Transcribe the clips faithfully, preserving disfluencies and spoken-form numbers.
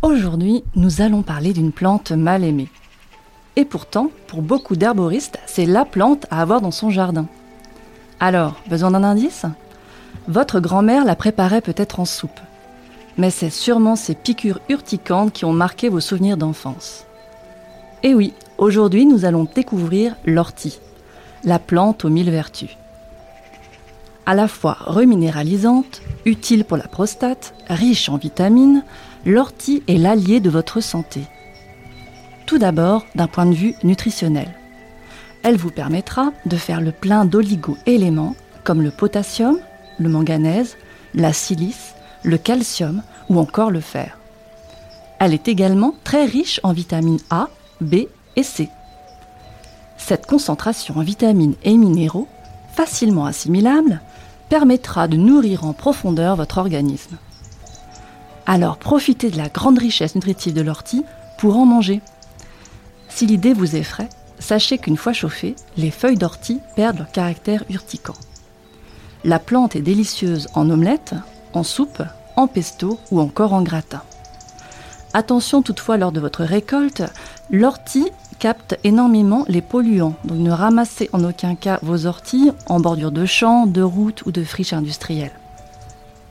Aujourd'hui, nous allons parler d'une plante mal aimée. Et pourtant, pour beaucoup d'herboristes, c'est la plante à avoir dans son jardin. Alors, besoin d'un indice ? Votre grand-mère la préparait peut-être en soupe. Mais c'est sûrement ces piqûres urticantes qui ont marqué vos souvenirs d'enfance. Et oui, aujourd'hui, nous allons découvrir l'ortie, la plante aux mille vertus. À la fois reminéralisante, utile pour la prostate, riche en vitamines, l'ortie est l'allié de votre santé. Tout d'abord, d'un point de vue nutritionnel. Elle vous permettra de faire le plein d'oligo-éléments comme le potassium, le manganèse, la silice, le calcium ou encore le fer. Elle est également très riche en vitamines A, B et C. Cette concentration en vitamines et minéraux, facilement assimilable, permettra de nourrir en profondeur votre organisme. Alors profitez de la grande richesse nutritive de l'ortie pour en manger. Si l'idée vous effraie, sachez qu'une fois chauffées, les feuilles d'ortie perdent leur caractère urticant. La plante est délicieuse en omelette, en soupe, en pesto ou encore en gratin. Attention toutefois lors de votre récolte, l'ortie capte énormément les polluants, donc ne ramassez en aucun cas vos orties en bordure de champs, de routes ou de friches industrielles.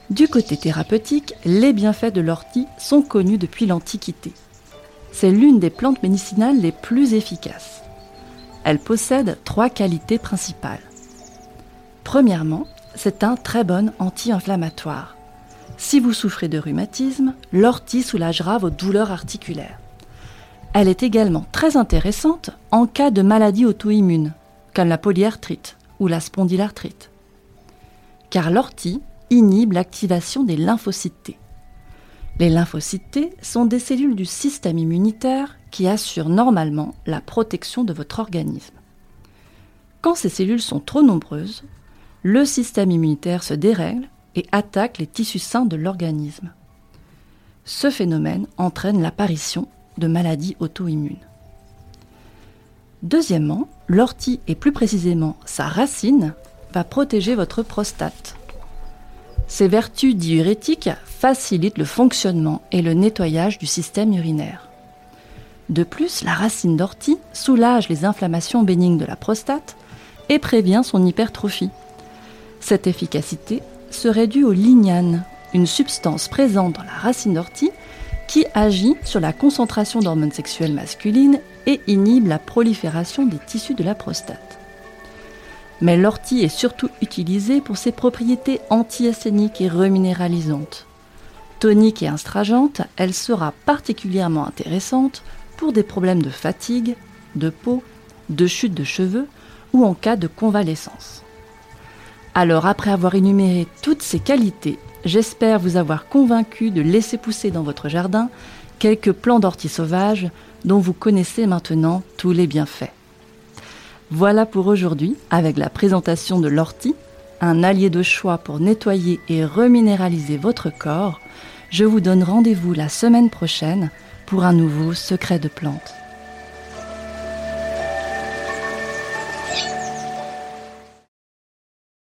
Du côté thérapeutique, les bienfaits de l'ortie sont connus depuis l'Antiquité. C'est l'une des plantes médicinales les plus efficaces. Elle possède trois qualités principales. Premièrement, c'est un très bon anti-inflammatoire. Si vous souffrez de rhumatisme, l'ortie soulagera vos douleurs articulaires. Elle est également très intéressante en cas de maladies auto-immunes, comme la polyarthrite ou la spondylarthrite. Car l'ortie inhibe l'activation des lymphocytes T. Les lymphocytes T sont des cellules du système immunitaire qui assurent normalement la protection de votre organisme. Quand ces cellules sont trop nombreuses, le système immunitaire se dérègle et attaque les tissus sains de l'organisme. Ce phénomène entraîne l'apparition de maladies auto-immunes. Deuxièmement, l'ortie et plus précisément sa racine va protéger votre prostate. Ses vertus diurétiques facilitent le fonctionnement et le nettoyage du système urinaire. De plus, la racine d'ortie soulage les inflammations bénignes de la prostate et prévient son hypertrophie. Cette efficacité serait due au lignane, une substance présente dans la racine d'ortie qui agit sur la concentration d'hormones sexuelles masculines et inhibe la prolifération des tissus de la prostate. Mais l'ortie est surtout utilisée pour ses propriétés antiacéniques et reminéralisantes. Tonique et astringente, elle sera particulièrement intéressante pour des problèmes de fatigue, de peau, de chute de cheveux ou en cas de convalescence. Alors après avoir énuméré toutes ces qualités, j'espère vous avoir convaincu de laisser pousser dans votre jardin quelques plants d'ortie sauvage dont vous connaissez maintenant tous les bienfaits. Voilà pour aujourd'hui, avec la présentation de l'ortie, un allié de choix pour nettoyer et reminéraliser votre corps. Je vous donne rendez-vous la semaine prochaine pour un nouveau secret de plante.